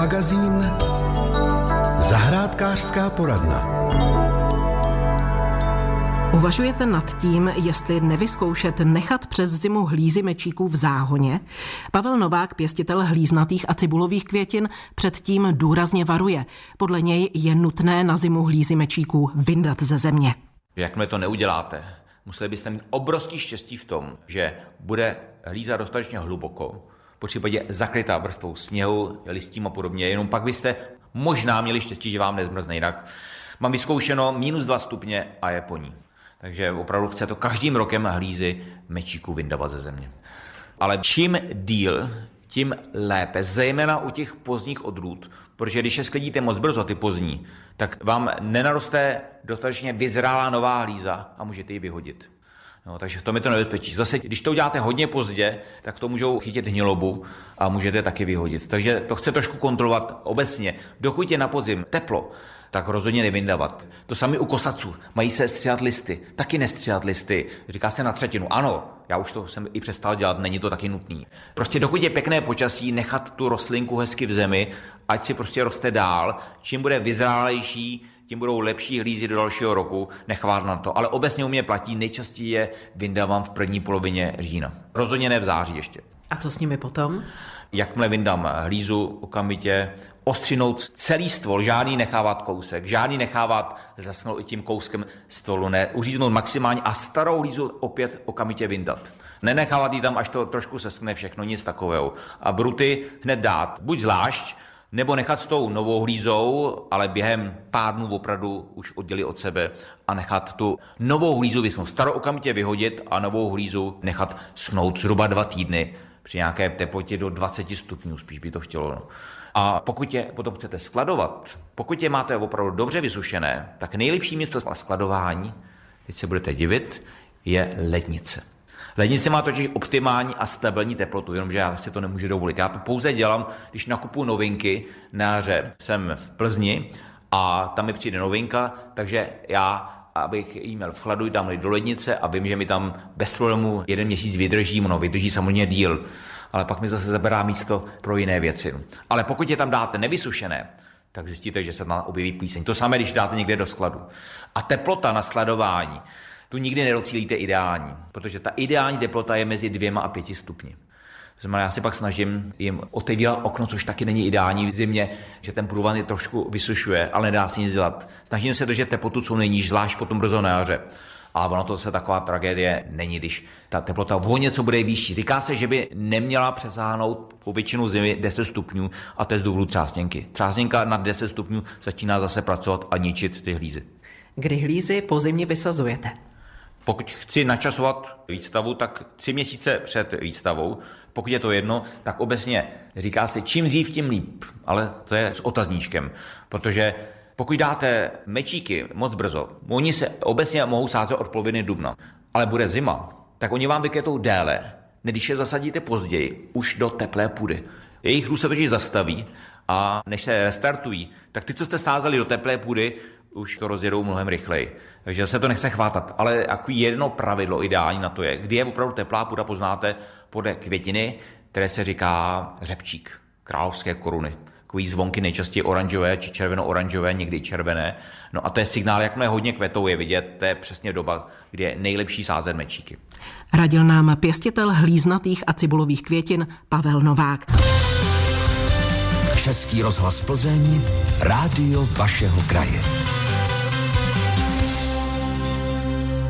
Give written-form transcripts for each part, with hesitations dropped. magazín Zahrádkářská poradna. Uvažujete nad tím, jestli nevyzkoušet nechat přes zimu hlízy mečíků v záhoně? Pavel Novák, pěstitel hlíznatých a cibulových květin, předtím důrazně varuje. Podle něj je nutné na zimu hlízy mečíků vyndat ze země. Jakmile to neuděláte, museli byste mít obrovský štěstí v tom, že bude hlíza dostatečně hluboko, popřípadě zakrytá vrstvou sněhu, listím a podobně, jenom pak byste možná měli štěstí, že vám nezmrzne, jinak mám vyzkoušeno -2 stupně a je po ní. Takže opravdu chce to každým rokem hlízy mečíku vyndovat ze země. Ale čím díl, tím lépe, zejména u těch pozdních odrůd, protože když je sklidíte moc brzo, ty pozdní, tak vám nenaroste dostatečně vyzrálá nová hlíza a můžete ji vyhodit. No, takže v tom je to nebezpečí. Zase, když to uděláte hodně pozdě, tak to můžou chytit hnilobu a můžete taky vyhodit. Takže to chce trošku kontrolovat obecně. Dokud je na podzim teplo, tak rozhodně nevyndavat. To sami u kosaců. Mají se stříhat listy. Taky nestříhat listy. Říká se na třetinu. Ano, já už to jsem i přestal dělat, není to taky nutný. Prostě dokud je pěkné počasí, nechat tu rostlinku hezky v zemi, ať si prostě roste dál. Čím bude vyzrálejší, tím budou lepší hlízy do dalšího roku, nechvát na to. Ale obecně u mě platí, nejčastěji je vyndávám v první polovině října. Rozhodně ne v září ještě. A co s nimi potom? Jakmile vyndám hlízu, okamžitě ostřinout celý stvol, žádný nechávat kousek, žádný nechávat zaschnout i tím kouskem stvolu, ne, uříznout maximálně a starou hlízu opět okamžitě vyndat. Nenechávat ji tam, až to trošku seschne všechno, nic takového. A bruty hned dát, buď zvlášť, nebo nechat s tou novou hlízou, ale během pár dnů opravdu už oddělit od sebe a nechat tu novou hlízu vyschnout. Starou okamžitě vyhodit a novou hlízu nechat schnout zhruba 2 týdny při nějaké teplotě do 20 stupňů, spíš by to chtělo. No. A pokud je potom chcete skladovat, pokud je máte opravdu dobře vysušené, tak nejlepší místo na skladování, teď se budete divit, je lednice. Lednice má totiž optimální a stabilní teplotu, jenomže já si to nemůžu dovolit. Já to pouze dělám, když nakupuju novinky na jaře. Jsem v Plzni a tam mi přijde novinka, takže já, abych jí měl v chladu, dám do lednice a vím, že mi tam bez problémů 1 měsíc vydrží, no vydrží samozřejmě díl, ale pak mi zase zaberá místo pro jiné věci. Ale pokud je tam dáte nevysušené, tak zjistíte, že se tam objeví plíseň. To samé, když dáte někde do skladu. A teplota na skladování, tu nikdy nedocílíte ideální, protože ta ideální teplota je mezi 2 a 5 stupni. To znamená, já si pak snažím jim otevírat okno, což taky není ideální v zimě, že ten průvan je trošku vysušuje, ale nedá se nic dělat. Snažím se držet teplotu co nejníž, zvlášť potom brzo na jaře. A ono to zase taková tragédie není, když ta teplota o něco bude vyšší. Říká se, že by neměla přesáhnout po většinu zimy 10 stupňů a to je z důvodu třásněnky. Třásněnka nad 10 stupňů začíná zase pracovat a ničit ty hlízy. Kdy hlízy po zimě vysazujete? Pokud chci načasovat výstavu, tak 3 měsíce před výstavou. Pokud je to jedno, tak obecně říká se čím dřív, tím líp. Ale to je s otazníčkem, protože pokud dáte mečíky moc brzo, oni se obecně mohou sázet od poloviny dubna, ale bude zima, tak oni vám vykvětou déle, když je zasadíte později, už do teplé půdy. Jejich růst se totiž zastaví a než se restartují, tak ty, co jste sázeli do teplé půdy, už to rozjedou mnohem rychleji. Takže se to nechce chvátat, ale jako jedno pravidlo ideální na to je, kdy je opravdu teplá půda, poznáte podle květiny, které se říká řepčík, královské koruny. Takový zvonky nejčastěji oranžové či červeno-oranžové, někdy červené. No a to je signál, jakmile hodně kvetou je vidět, to je přesně doba, kdy je nejlepší sázet mečíky. Radil nám pěstitel hlíznatých a cibulových květin Pavel Novák. Český rozhlas Plzeň, rádio vašeho kraje.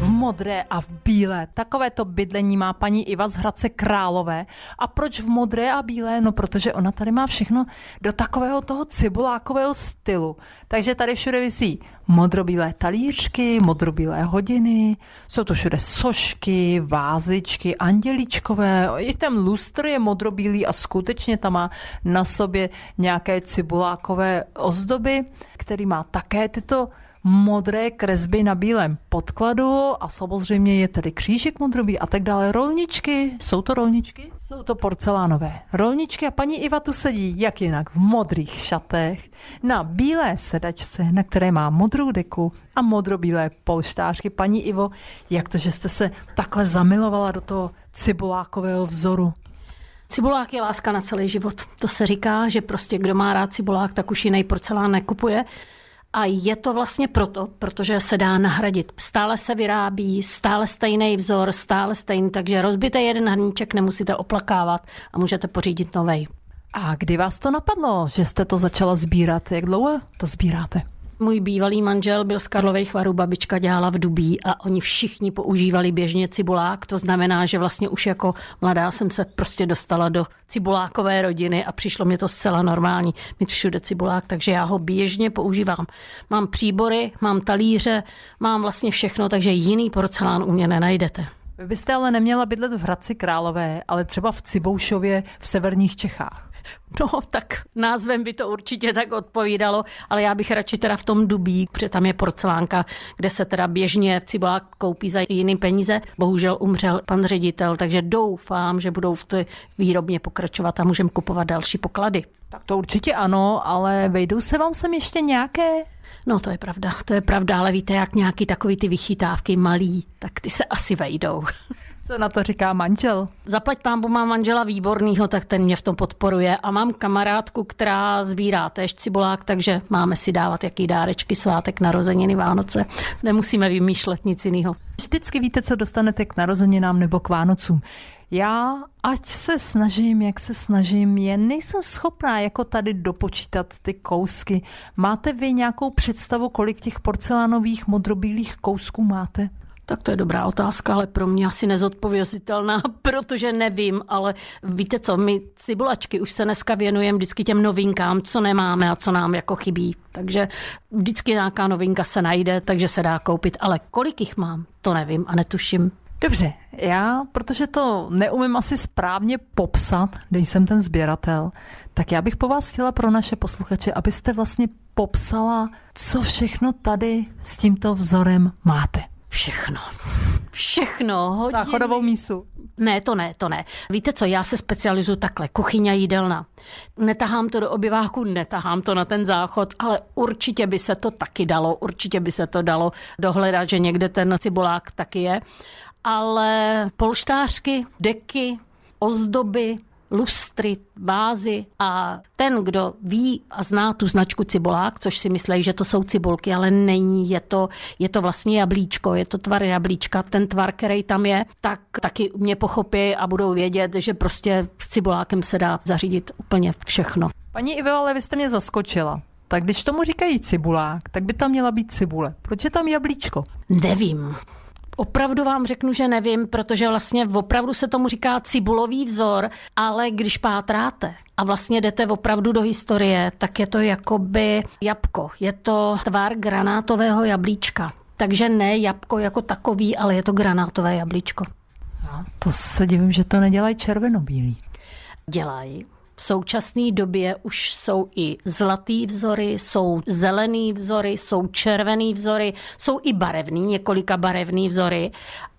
Modré a v bílé. Takovéto bydlení má paní Iva z Hradce Králové. A proč v modré a bílé? No, protože ona tady má všechno do takového toho cibulákového stylu. Takže tady všude visí modrobílé talířky, modrobílé hodiny, jsou to všude sošky, vázičky, andělíčkové. I ten lustr je modrobílý a skutečně tam má na sobě nějaké cibulákové ozdoby, který má také tyto modré kresby na bílém podkladu a samozřejmě je tady křížek modrobí a tak dále. Rolničky, jsou to rolničky? Jsou to porcelánové rolničky a paní Iva tu sedí, jak jinak, v modrých šatech, na bílé sedačce, na které má modrou deku a modrobílé polštářky. Paní Ivo, jak to, že jste se takhle zamilovala do toho cibulákového vzoru? Cibulák je láska na celý život. To se říká, že prostě kdo má rád cibulák, tak už jiný porcelán nekupuje. A je to vlastně proto, protože se dá nahradit. Stále se vyrábí, stále stejný vzor, stále stejný, takže rozbitý jeden hrníček nemusíte oplakávat a můžete pořídit novej. A kdy vás to napadlo, že jste to začala sbírat? Jak dlouho to sbíráte? Můj bývalý manžel byl z Karlových Varů, babička dělala v Dubí a oni všichni používali běžně cibulák. To znamená, že vlastně už jako mladá jsem se prostě dostala do cibulákové rodiny a přišlo mě to zcela normální mít všude cibulák, takže já ho běžně používám. Mám příbory, mám talíře, mám vlastně všechno, takže jiný porcelán u mě nenajdete. Vy byste ale neměla bydlet v Hradci Králové, ale třeba v Ciboušově v severních Čechách. No, tak názvem by to určitě tak odpovídalo, ale já bych radši teda v tom Dubí, protože tam je porcelánka, kde se teda běžně cibulák koupí za jiný peníze. Bohužel umřel pan ředitel, takže doufám, že budou v té výrobně pokračovat a můžeme kupovat další poklady. Tak to určitě ano, ale vejdou se vám sem ještě nějaké? No, to je pravda, ale víte, jak nějaký takový ty vychytávky malý, tak ty se asi vejdou. Co na to říká manžel? Zaplať pánbu, mám manžela výbornýho, tak ten mě v tom podporuje. A mám kamarádku, která sbírá též cibulák, takže máme si dávat jaký dárečky, svátek, narozeniny, Vánoce. Nemusíme vymýšlet nic jiného. Vždycky víte, co dostanete k narozeninám nebo k Vánocům. Já, ať se snažím, jak se snažím, jen nejsem schopná jako tady dopočítat ty kousky. Máte vy nějakou představu, kolik těch porcelánových modrobílých kousků máte? Tak to je dobrá otázka, ale pro mě asi nezodpovězitelná, protože nevím, ale víte co, my cibulačky už se dneska věnujeme vždycky těm novinkám, co nemáme a co nám jako chybí. Takže vždycky nějaká novinka se najde, takže se dá koupit, ale kolik jich mám, to nevím a netuším. Dobře, já, protože to neumím asi správně popsat, nejsem ten sběratel, tak já bych po vás chtěla pro naše posluchače, abyste vlastně popsala, co všechno tady s tímto vzorem máte. Všechno. Hodiny. Záchodovou mísu. Ne. Víte co, já se specializuju takhle, kuchyň a jídelna. Netahám to do obyváku, netahám to na ten záchod, ale určitě by se to taky dalo, dohledat, že někde ten cibulák taky je. Ale polštářky, deky, ozdoby, lustry, vázy a ten, kdo ví a zná tu značku cibulák, což si myslí, že to jsou cibulky, ale není, je to vlastně jablíčko, je to tvar jablíčka, ten tvar, který tam je, tak taky mě pochopí a budou vědět, že prostě s cibulákem se dá zařídit úplně všechno. Paní Ivo, ale vy jste mě zaskočila. Tak když tomu říkají cibulák, tak by tam měla být cibule. Proč je tam jablíčko? Nevím. Opravdu vám řeknu, že nevím, protože vlastně opravdu se tomu říká cibulový vzor, ale když pátráte a vlastně jdete opravdu do historie, tak je to jakoby jabko, je to tvar granátového jablíčka. Takže ne jabko jako takový, ale je to granátové jablíčko. No, to se divím, že to nedělají červenobílý. Dělají. V současné době už jsou i zlatý vzory, jsou zelený vzory, jsou červený vzory, jsou i barevný, několika barevný vzory,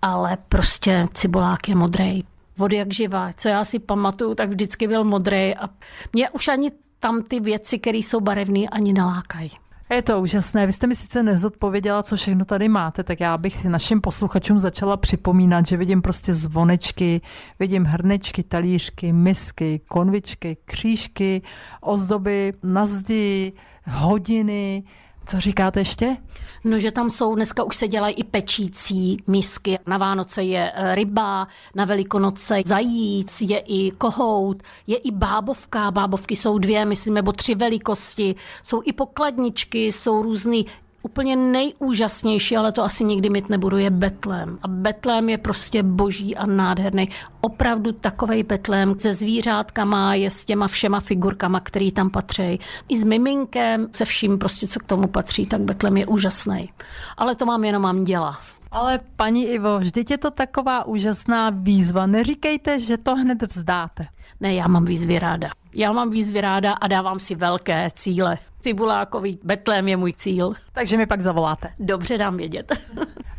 ale prostě cibulák je modrej. Od jak živá, co já si pamatuju, tak vždycky byl modrej a mě už ani tam ty věci, které jsou barevné, ani nelákají. Je to úžasné. Vy jste mi sice nezodpověděla, co všechno tady máte, tak já bych našim posluchačům začala připomínat, že vidím prostě zvonečky, vidím hrnečky, talířky, misky, konvičky, křížky, ozdoby na zdi, hodiny. Co říkáte ještě? No, že tam jsou, dneska už se dělají i pečící misky. Na Vánoce je ryba, na Velikonoce zajíc, je i kohout, je i bábovka. Bábovky jsou 2, myslím, nebo 3 velikosti. Jsou i pokladničky, jsou různý. Úplně nejúžasnější, ale to asi nikdy mít nebudu, je betlém. A betlém je prostě boží a nádherný. Opravdu takovej betlém se zvířátkama, je s těma všema figurkama, který tam patří. I s miminkem, se vším prostě, co k tomu patří, tak betlém je úžasný. Ale to mám děla. Ale paní Ivo, vždyť je to taková úžasná výzva. Neříkejte, že to hned vzdáte. Ne, já mám výzvy ráda. A dávám si velké cíle. Cibulákový betlém je můj cíl. Takže mi pak zavoláte. Dobře, dám vědět.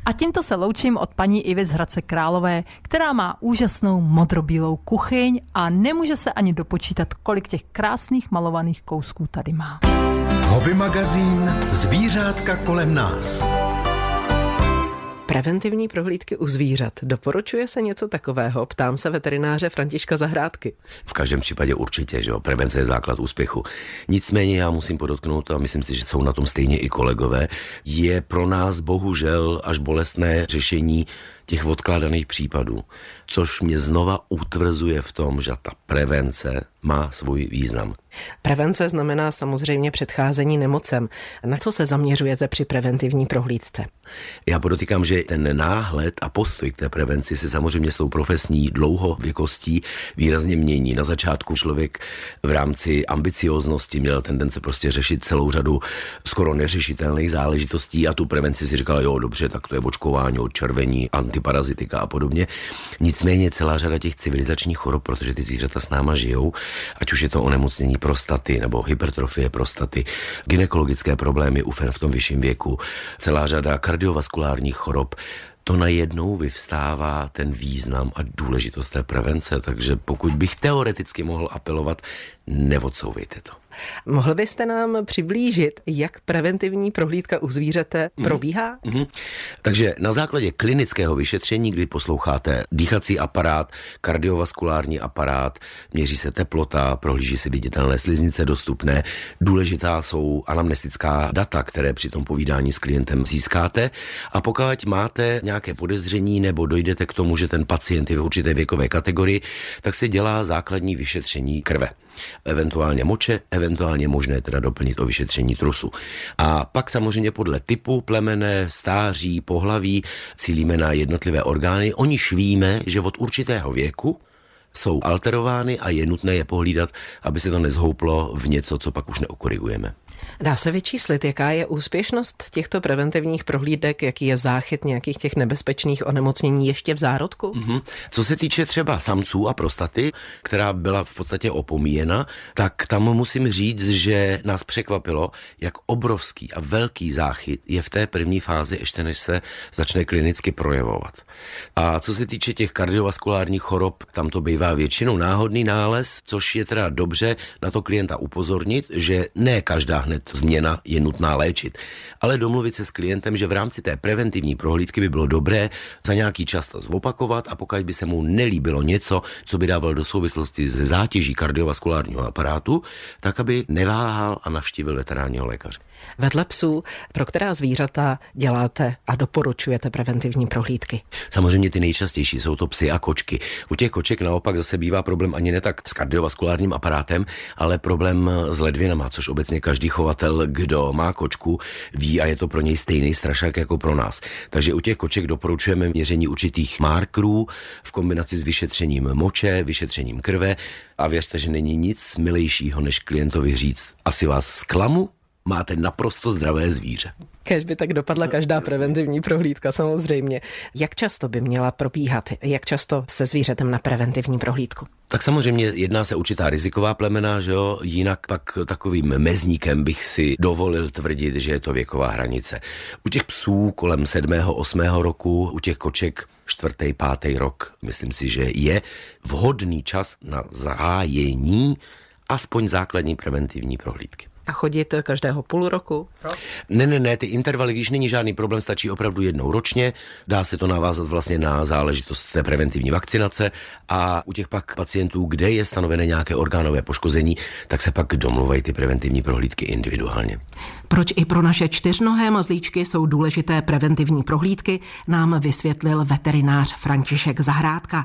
A tímto se loučím od paní Ivy z Hradce Králové, která má úžasnou modrobílou kuchyň a nemůže se ani dopočítat, kolik těch krásných malovaných kousků tady má. Hobby magazín Zvířátka kolem nás. Preventivní prohlídky u zvířat. Doporučuje se něco takového? Ptám se veterináře Františka Zahrádky. V každém případě určitě, že jo? Prevence je základ úspěchu. Nicméně já musím podotknout, a myslím si, že jsou na tom stejně i kolegové, je pro nás bohužel až bolestné řešení těch odkládaných případů, což mě znova utvrzuje v tom, že ta prevence má svůj význam. Prevence znamená samozřejmě předcházení nemocem. Na co se zaměřujete při preventivní prohlídce? Já podotýkám, že ten náhled a postoj k té prevenci se samozřejmě s tou profesní dlouhověkostí výrazně mění. Na začátku člověk v rámci ambicioznosti měl tendence prostě řešit celou řadu skoro neřešitelných záležitostí a tu prevenci si říkal, jo, dobře, tak to je očkování od červení, antiparazitika a podobně. Nicméně celá řada těch civilizačních chorob, protože ty zvířata s náma žijou, ať už je to onemocnění prostaty nebo hypertrofie prostaty, gynekologické problémy u žen v tom vyšším věku, celá řada kardiovaskulárních chorob, to najednou vyvstává ten význam a důležitost té prevence, takže pokud bych teoreticky mohl apelovat, neodsouvejte to. Mohl byste nám přiblížit, jak preventivní prohlídka u zvířete probíhá? Takže na základě klinického vyšetření, kdy posloucháte dýchací aparát, kardiovaskulární aparát, měří se teplota, prohlíží se viditelné sliznice dostupné, důležitá jsou anamnestická data, které při tom povídání s klientem získáte, a pokud máte nějaké podezření nebo dojdete k tomu, že ten pacient je v určité věkové kategorii, tak se dělá základní vyšetření krve, eventuálně moče, eventuálně možné teda doplnit o vyšetření trusu. A pak samozřejmě podle typu plemene, stáří, pohlaví cílíme na jednotlivé orgány, o nichž víme, že od určitého věku jsou alterovány a je nutné je pohlídat, aby se to nezhouplo v něco, co pak už neokorigujeme. Dá se vyčíslit, jaká je úspěšnost těchto preventivních prohlídek, jaký je záchyt nějakých těch nebezpečných onemocnění ještě v zárodku? Co se týče třeba samců a prostaty, která byla v podstatě opomíjena, tak tam musím říct, že nás překvapilo, jak obrovský a velký záchyt je v té první fázi, ještě než se začne klinicky projevovat. A co se týče těch kardiovaskulárních chorob, tam to bývá většinou náhodný nález, což je teda dobře na to klienta upozornit, že ne každá hned změna je nutná léčit. Ale domluvit se s klientem, že v rámci té preventivní prohlídky by bylo dobré za nějaký čas to zopakovat, a pokud by se mu nelíbilo něco, co by dával do souvislosti se zátěží kardiovaskulárního aparátu, tak aby neváhal a navštívil veterinárního lékaře. Vedle psů, pro která zvířata děláte a doporučujete preventivní prohlídky? Samozřejmě ty nejčastější jsou to psy a kočky. U těch koček naopak zase bývá problém ani ne tak s kardiovaskulárním aparátem, ale problém s ledvinama, což obecně každý chovatel, kdo má kočku, ví, a je to pro něj stejný strašák jako pro nás. Takže u těch koček doporučujeme měření určitých markerů v kombinaci s vyšetřením moče, vyšetřením krve, a věřte, že není nic milejšího, než klientovi říct: asi vás zklamu, máte naprosto zdravé zvíře. Kéž by tak dopadla každá preventivní prohlídka, samozřejmě. Jak často by měla probíhat? Jak často se zvířetem na preventivní prohlídku? Tak samozřejmě jedná se určitá riziková plemena, že jo? Jinak pak takovým mezníkem bych si dovolil tvrdit, že je to věková hranice. U těch psů kolem 7., 8. roku, u těch koček 4., 5. rok. Myslím si, že je vhodný čas na zahájení aspoň základní preventivní prohlídky. A chodit každého půl roku? Ne, ty intervaly, když není žádný problém, stačí opravdu jednou ročně. Dá se to navázat vlastně na záležitost té preventivní vakcinace, a u těch pak pacientů, kde je stanovené nějaké orgánové poškození, tak se pak domluvají ty preventivní prohlídky individuálně. Proč i pro naše čtyřnohé mazlíčky jsou důležité preventivní prohlídky, nám vysvětlil veterinář František Zahrádka.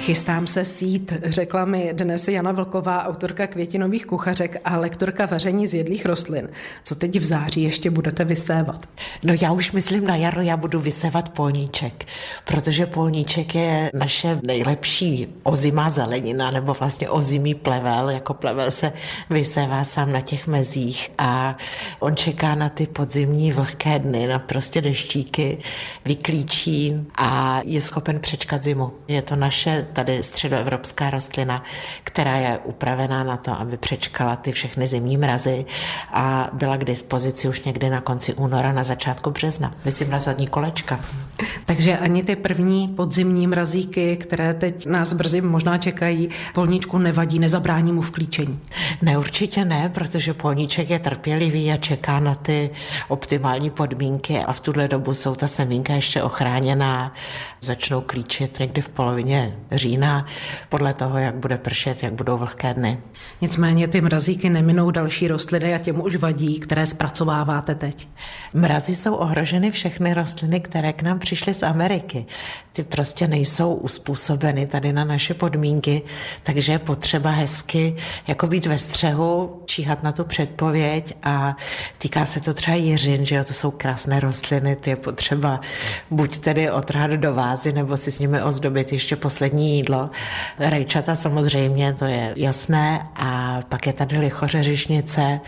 Chystám se sít, řekla mi dnes Jana Vlková, autorka Květinových kuchařek a lektorka vaření z jedlých rostlin. Co teď v září ještě budete vysévat? No já už myslím na jaro, já budu vysévat polníček, protože polníček je naše nejlepší ozimá zelenina, nebo vlastně ozimý plevel, jako plevel se vysévá sám na těch mezích, a on čeká na ty podzimní vlhké dny, na prostě deštíky, vyklíčí, a je schopen přečkat zimu. Je to naše tady středoevropská rostlina, která je upravená na to, aby přečkala ty všechny zimní mrazy a byla k dispozici už někdy na konci února, na začátku března. Myslím na zadní kolečka. Takže ani ty první podzimní mrazíky, které teď nás brzy možná čekají, polníčku nevadí, nezabrání mu vklíčení? Ne, určitě ne, protože polníček je trpělivý a čeká na ty optimální podmínky a v tuhle dobu jsou ta semínka ještě ochráněná, začnou klíčit někdy v polovině října, podle toho, jak bude pršet, jak budou vlhké dny. Nicméně ty mrazíky neminou další rostliny a těm už vadí, které zpracováváte teď. Mrazy jsou ohroženy všechny rostliny, které k nám přišly z Ameriky. Ty prostě nejsou uspůsobeny tady na naše podmínky, takže je potřeba hezky jako být ve střehu, číhat na tu předpověď a týká se to třeba jiřin, že jo, to jsou krásné rostliny, ty je potřeba buď tedy otrhat do vázy, nebo si s nimi ozdobit ještě poslední jídlo. Rajčata samozřejmě, to je jasné, a pak je tady lichořeřišnice,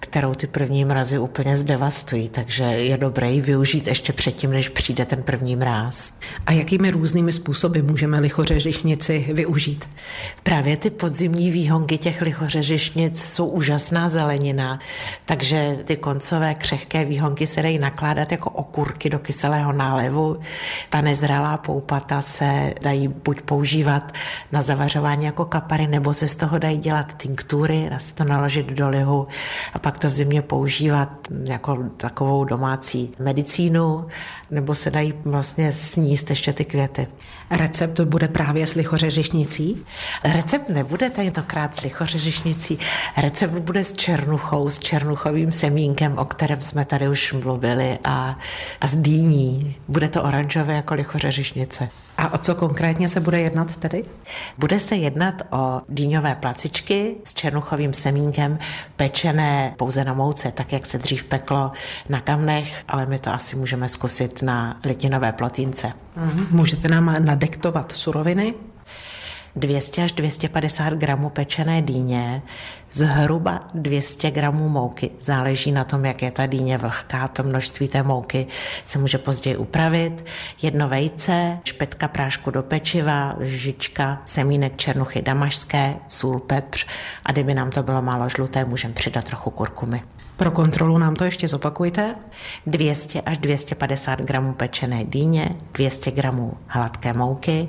kterou ty první mrazy úplně zdevastují, takže je dobré ji využít ještě předtím, než přijde ten první mráz. A jakými různými způsoby můžeme lichořeřišnici využít? Právě ty podzimní výhonky těch lichořeřišnic jsou úžasná zelenina, takže ty koncové křehké výhonky se dají nakládat jako okurky do kyselého nálevu. Ta nezralá poupata se dají buď používat na zavařování jako kapary, nebo se z toho dají dělat tinktury, dá se to naložit do lihu a pak to v zimě používat jako takovou domácí medicínu, nebo se dají vlastně sníst ještě ty květy. Recept bude právě s lichořeřišnicí? Recept nebude tentokrát s lichořeřišnicí. Recept bude s černuchou, s černuchovým semínkem, o kterém jsme tady už mluvili, a s dýní. Bude to oranžové jako lichořeřišnice. A o co konkrétně se bude jednat tedy? Bude se jednat o dýňové placičky s černuchovým semínkem, pečené pouze na mouce, tak jak se dřív peklo na kamnech, ale my to asi můžeme zkusit na litinové plotínce. Můžete nám nadiktovat suroviny? 200 až 250 gramů pečené dýně, zhruba 200 gramů mouky. Záleží na tom, jak je ta dýně vlhká, to množství té mouky se může později upravit. 1 vejce, špetka prášku do pečiva, lžička, semínek černuchy damašské, sůl, pepř a kdyby nám to bylo málo žluté, můžeme přidat trochu kurkumy. Pro kontrolu nám to ještě zopakujte. 200 až 250 gramů pečené dýně, 200 gramů hladké mouky,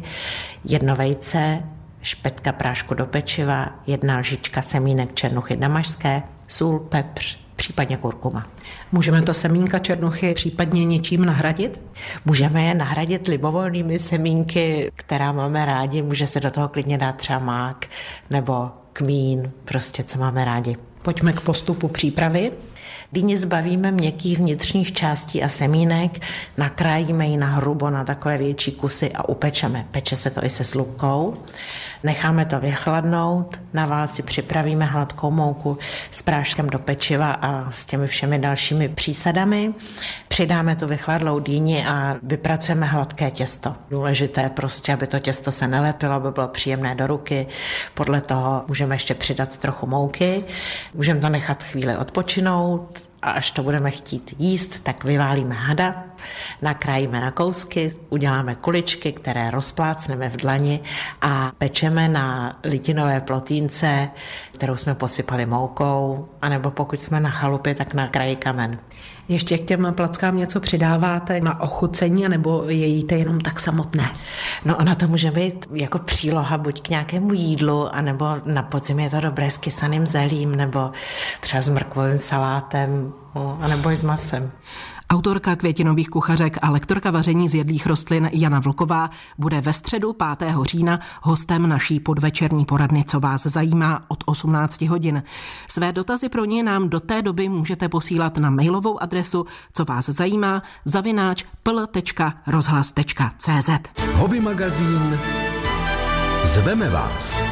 1 vejce, špetka prášku do pečiva, 1 lžička semínek černuchy damašské, sůl, pepř, případně kurkuma. Můžeme ta semínka černuchy případně něčím nahradit? Můžeme je nahradit libovolnými semínky, která máme rádi. Může se do toho klidně dát třeba mák nebo kmín, prostě co máme rádi. Pojďme k postupu přípravy. Dýni zbavíme měkkých vnitřních částí a semínek, nakrájíme ji na hrubo na takové větší kusy a upečeme. Peče se to i se slupkou. Necháme to vychladnout, na válci připravíme hladkou mouku s práškem do pečiva a s těmi všemi dalšími přísadami. Přidáme tu vychladlou dýni a vypracujeme hladké těsto. Důležité je prostě, aby to těsto se nelepilo, aby bylo příjemné do ruky. Podle toho můžeme ještě přidat trochu mouky. Můžeme to nechat chvíli odpočinout a až to budeme chtít jíst, tak vyválíme hada, nakrájíme na kousky, uděláme kuličky, které rozplácneme v dlani a pečeme na litinové plotínce, kterou jsme posypali moukou, anebo pokud jsme na chalupě, tak na kraji kamen. Ještě k těm plackám něco přidáváte na ochucení, nebo je jíte jenom tak samotné? No ona to může být jako příloha buď k nějakému jídlu, anebo na podzim je to dobré s kysaným zelím, nebo třeba s mrkvovým salátem, anebo i s masem. Autorka květinových kuchařek a lektorka vaření z jedlých rostlin Jana Vlková bude ve středu 5. října hostem naší podvečerní poradny, co vás zajímá od 18 hodin. Své dotazy pro ně nám do té doby můžete posílat na mailovou adresu covászajíma@pl.rozhlas.cz. Hobby magazín Zveme vás.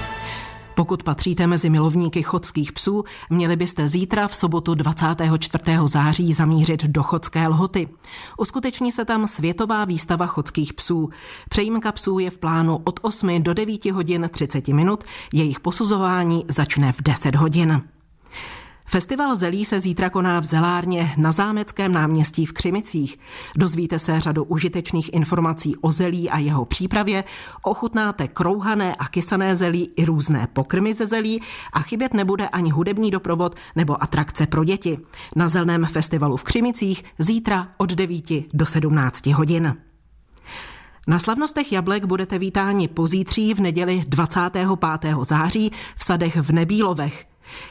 Pokud patříte mezi milovníky chodských psů, měli byste zítra v sobotu 24. září zamířit do Chodské Lhoty. Uskuteční se tam světová výstava chodských psů. Přejímka psů je v plánu od 8 do 9 hodin 30 minut, jejich posuzování začne v 10 hodin. Festival zelí se zítra koná v zelárně na Zámeckém náměstí v Křimicích. Dozvíte se řadu užitečných informací o zelí a jeho přípravě, ochutnáte krouhané a kysané zelí i různé pokrmy ze zelí a chybět nebude ani hudební doprovod nebo atrakce pro děti. Na zelném festivalu v Křimicích zítra od 9 do 17 hodin. Na slavnostech jablek budete vítáni pozítří v neděli 25. září v sadech v Nebílovech.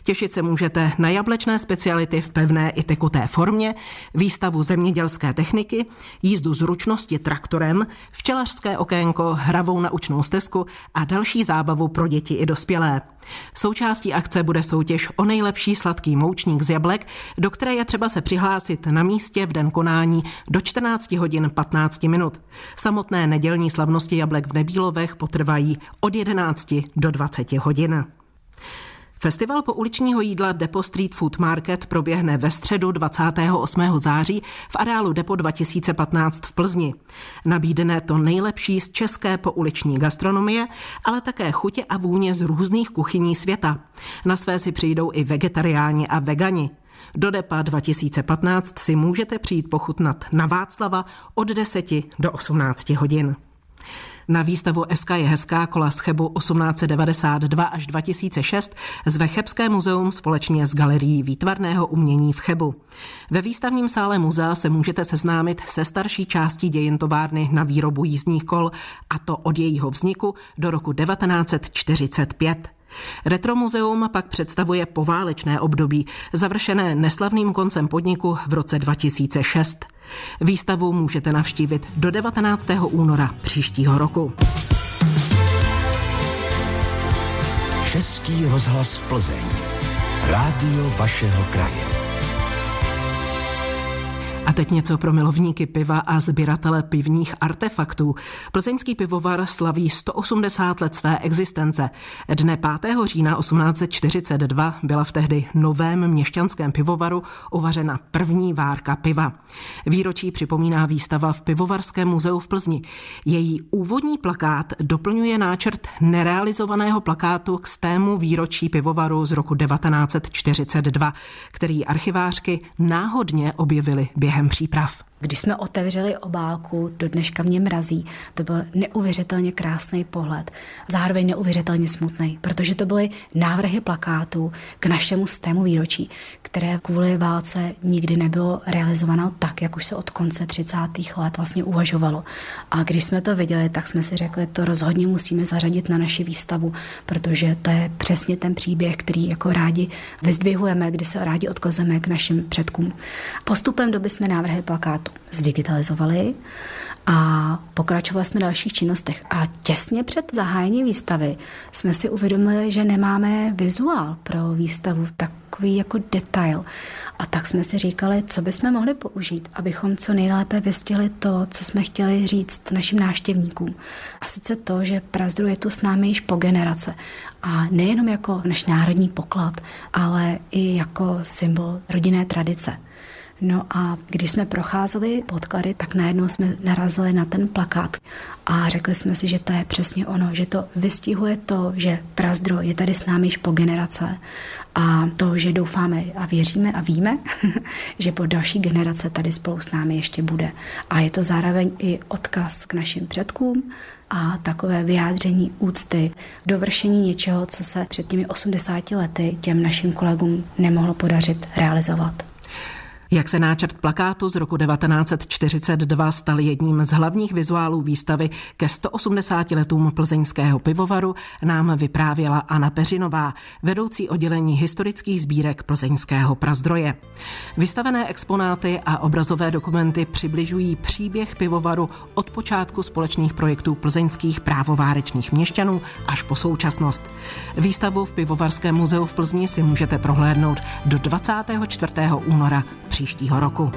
Těšit se můžete na jablečné speciality v pevné i tekuté formě, výstavu zemědělské techniky, jízdu zručnosti traktorem, včelařské okénko, hravou naučnou stezku a další zábavu pro děti i dospělé. Součástí akce bude soutěž o nejlepší sladký moučník z jablek, do které je třeba se přihlásit na místě v den konání do 14 hodin 15 minut. Samotné nedělní slavnosti jablek v Nebílovech potrvají od 11 do 20 hodin. Festival pouličního jídla Depo Street Food Market proběhne ve středu 28. září v areálu Depo 2015 v Plzni. Nabídne to nejlepší z české pouliční gastronomie, ale také chutě a vůně z různých kuchyní světa. Na své si přijdou i vegetariáni a vegani. Do Depa 2015 si můžete přijít pochutnat na Václava od 10 do 18 hodin. Na výstavu SK je hezká kola z Chebu 1892 až 2006 zve Chebské muzeum společně s Galerií výtvarného umění v Chebu. Ve výstavním sále muzea se můžete seznámit se starší částí dějin továrny na výrobu jízdních kol, a to od jejího vzniku do roku 1945. Retromuzeum pak představuje poválečné období, završené neslavným koncem podniku v roce 2006. Výstavu můžete navštívit do 19. února příštího roku. Český rozhlas Plzeň. Rádio vašeho kraje. A teď něco pro milovníky piva a sběratele pivních artefaktů. Plzeňský pivovar slaví 180 let své existence. Dne 5. října 1842 byla v tehdy novém měšťanském pivovaru uvařena první várka piva. Výročí připomíná výstava v Pivovarském muzeu v Plzni. Její úvodní plakát doplňuje náčrt nerealizovaného plakátu k stému výročí pivovaru z roku 1942, který archivářky náhodně objevily během příprav. Když jsme otevřeli obálku, do dneška mě mrazí, to byl neuvěřitelně krásný pohled, zároveň neuvěřitelně smutný, protože to byly návrhy plakátů k našemu stému výročí, které kvůli válce nikdy nebylo realizováno tak, jak už se od konce 30. let vlastně uvažovalo. A když jsme to viděli, tak jsme si řekli, to rozhodně musíme zařadit na naši výstavu, protože to je přesně ten příběh, který jako rádi vyzdvihujeme, kdy se rádi odkazujeme k našim předkům. Postupem doby jsme návrhy plakátů zdigitalizovali a pokračovali jsme v dalších činnostech. A těsně před zahájením výstavy jsme si uvědomili, že nemáme vizuál pro výstavu, takový jako detail. A tak jsme si říkali, co bychom mohli použít, abychom co nejlépe vystihli to, co jsme chtěli říct našim návštěvníkům. A sice to, že Prazdroj je tu s námi již po generace. A nejenom jako náš národní poklad, ale i jako symbol rodinné tradice. No a když jsme procházeli podklady, tak najednou jsme narazili na ten plakát a řekli jsme si, že to je přesně ono, že to vystihuje to, že Prazdroj je tady s námi již po generace a to, že doufáme a věříme a víme, že po další generace tady spolu s námi ještě bude. A je to zároveň i odkaz k našim předkům a takové vyjádření úcty, dovršení něčeho, co se před těmi 80 lety těm našim kolegům nemohlo podařit realizovat. Jak se náčrt plakátu z roku 1942 stal jedním z hlavních vizuálů výstavy ke 180 letům plzeňského pivovaru, nám vyprávěla Anna Peřinová, vedoucí oddělení historických sbírek plzeňského Prazdroje. Vystavené exponáty a obrazové dokumenty přibližují příběh pivovaru od počátku společných projektů plzeňských právovárečných měšťanů až po současnost. Výstavu v Pivovarském muzeu v Plzni si můžete prohlédnout do 24. února příštího roku.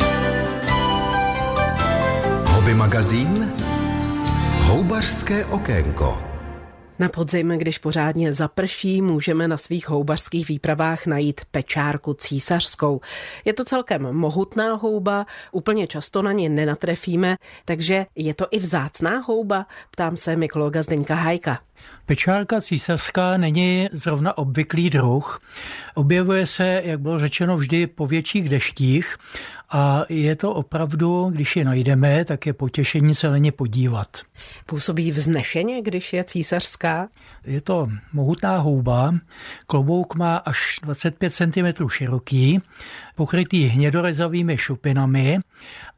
Hobby magazín Houbařské okénko. Na podzim, když pořádně zaprší, můžeme na svých houbařských výpravách najít pečárku císařskou. Je to celkem mohutná houba, úplně často na ni nenatrefíme, takže je to i vzácná houba? Ptám se mykologa Zdeňka Hajka. Pečárka císařská není zrovna obvyklý druh. Objevuje se, jak bylo řečeno, vždy po větších deštích a je to opravdu, když je najdeme, tak je potěšení se na ně podívat. Působí vznešeně, když je císařská? Je to mohutná houba, klobouk má až 25 cm široký, pokrytý hnědorezavými šupinami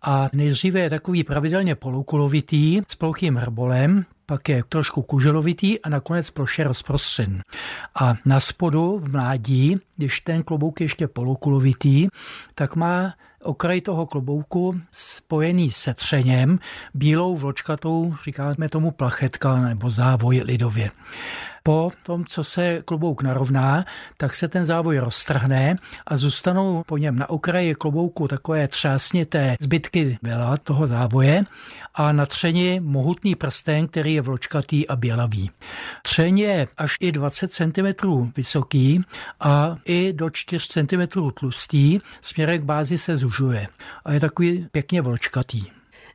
a nejdříve je takový pravidelně polokulovitý s plochým hrbolem, pak je trošku kuželovitý a nakonec ploše rozprostřen. A na spodu v mládí, když ten klobouk je ještě polokulovitý, tak má okraj toho klobouku spojený se třeněm, bílou vločkatou, říkáme tomu plachetka nebo závoj lidově. Po tom, co se klobouk narovná, tak se ten závoj roztrhne a zůstanou po něm na okraji klobouku takové třásnité zbytky vela toho závoje a na třeni mohutný prsten, který je vločkatý a bělavý. Třeň je až i 20 cm vysoký a i do 4 cm tlustý, směrem k bázi se zužuje a je takový pěkně vločkatý.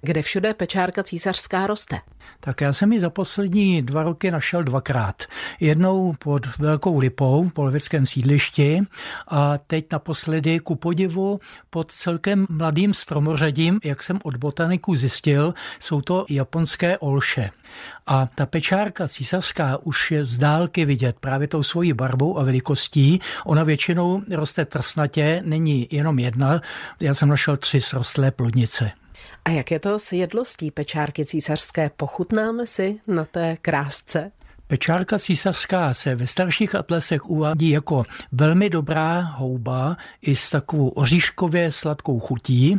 Kde všude pečárka císařská roste? Tak já jsem ji za poslední 2 roky našel 2krát. Jednou pod Velkou lipou v Levickém sídlišti a teď naposledy ku podivu pod celkem mladým stromořadím, jak jsem od botaniků zjistil, jsou to japonské olše. A ta pečárka císařská už je z dálky vidět právě tou svojí barvou a velikostí. Ona většinou roste trsnatě, není jenom jedna, já jsem našel 3 srostlé plodnice. A jak je to s jedlostí pečárky císařské? Pochutnáme si na té krásce? Pečárka císařská se ve starších atlesech uvádí jako velmi dobrá houba i s takovou oříškově sladkou chutí,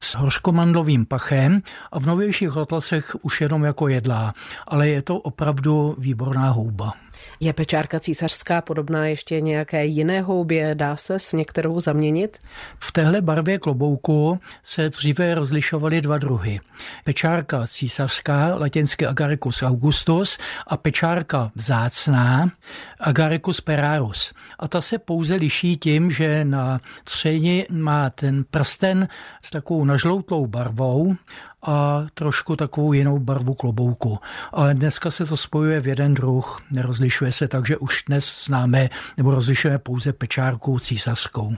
s hořkomandlovým pachem a v novějších atlesech už jenom jako jedlá. Ale je to opravdu výborná houba. Je pečárka císařská podobná ještě nějaké jiné houbě? Dá se s některou zaměnit? V téhle barvě klobouku se dříve rozlišovaly 2 druhy. Pečárka císařská, latinsky Agaricus Augustus, a pečárka vzácná, Agaricus Perrarus. A ta se pouze liší tím, že na třeni má ten prsten s takovou nažloutlou barvou a trošku takovou jinou barvu klobouku. Ale dneska se to spojuje v jeden druh, nerozlišuje se, takže už dnes známe nebo rozlišujeme pouze pečárku císařskou.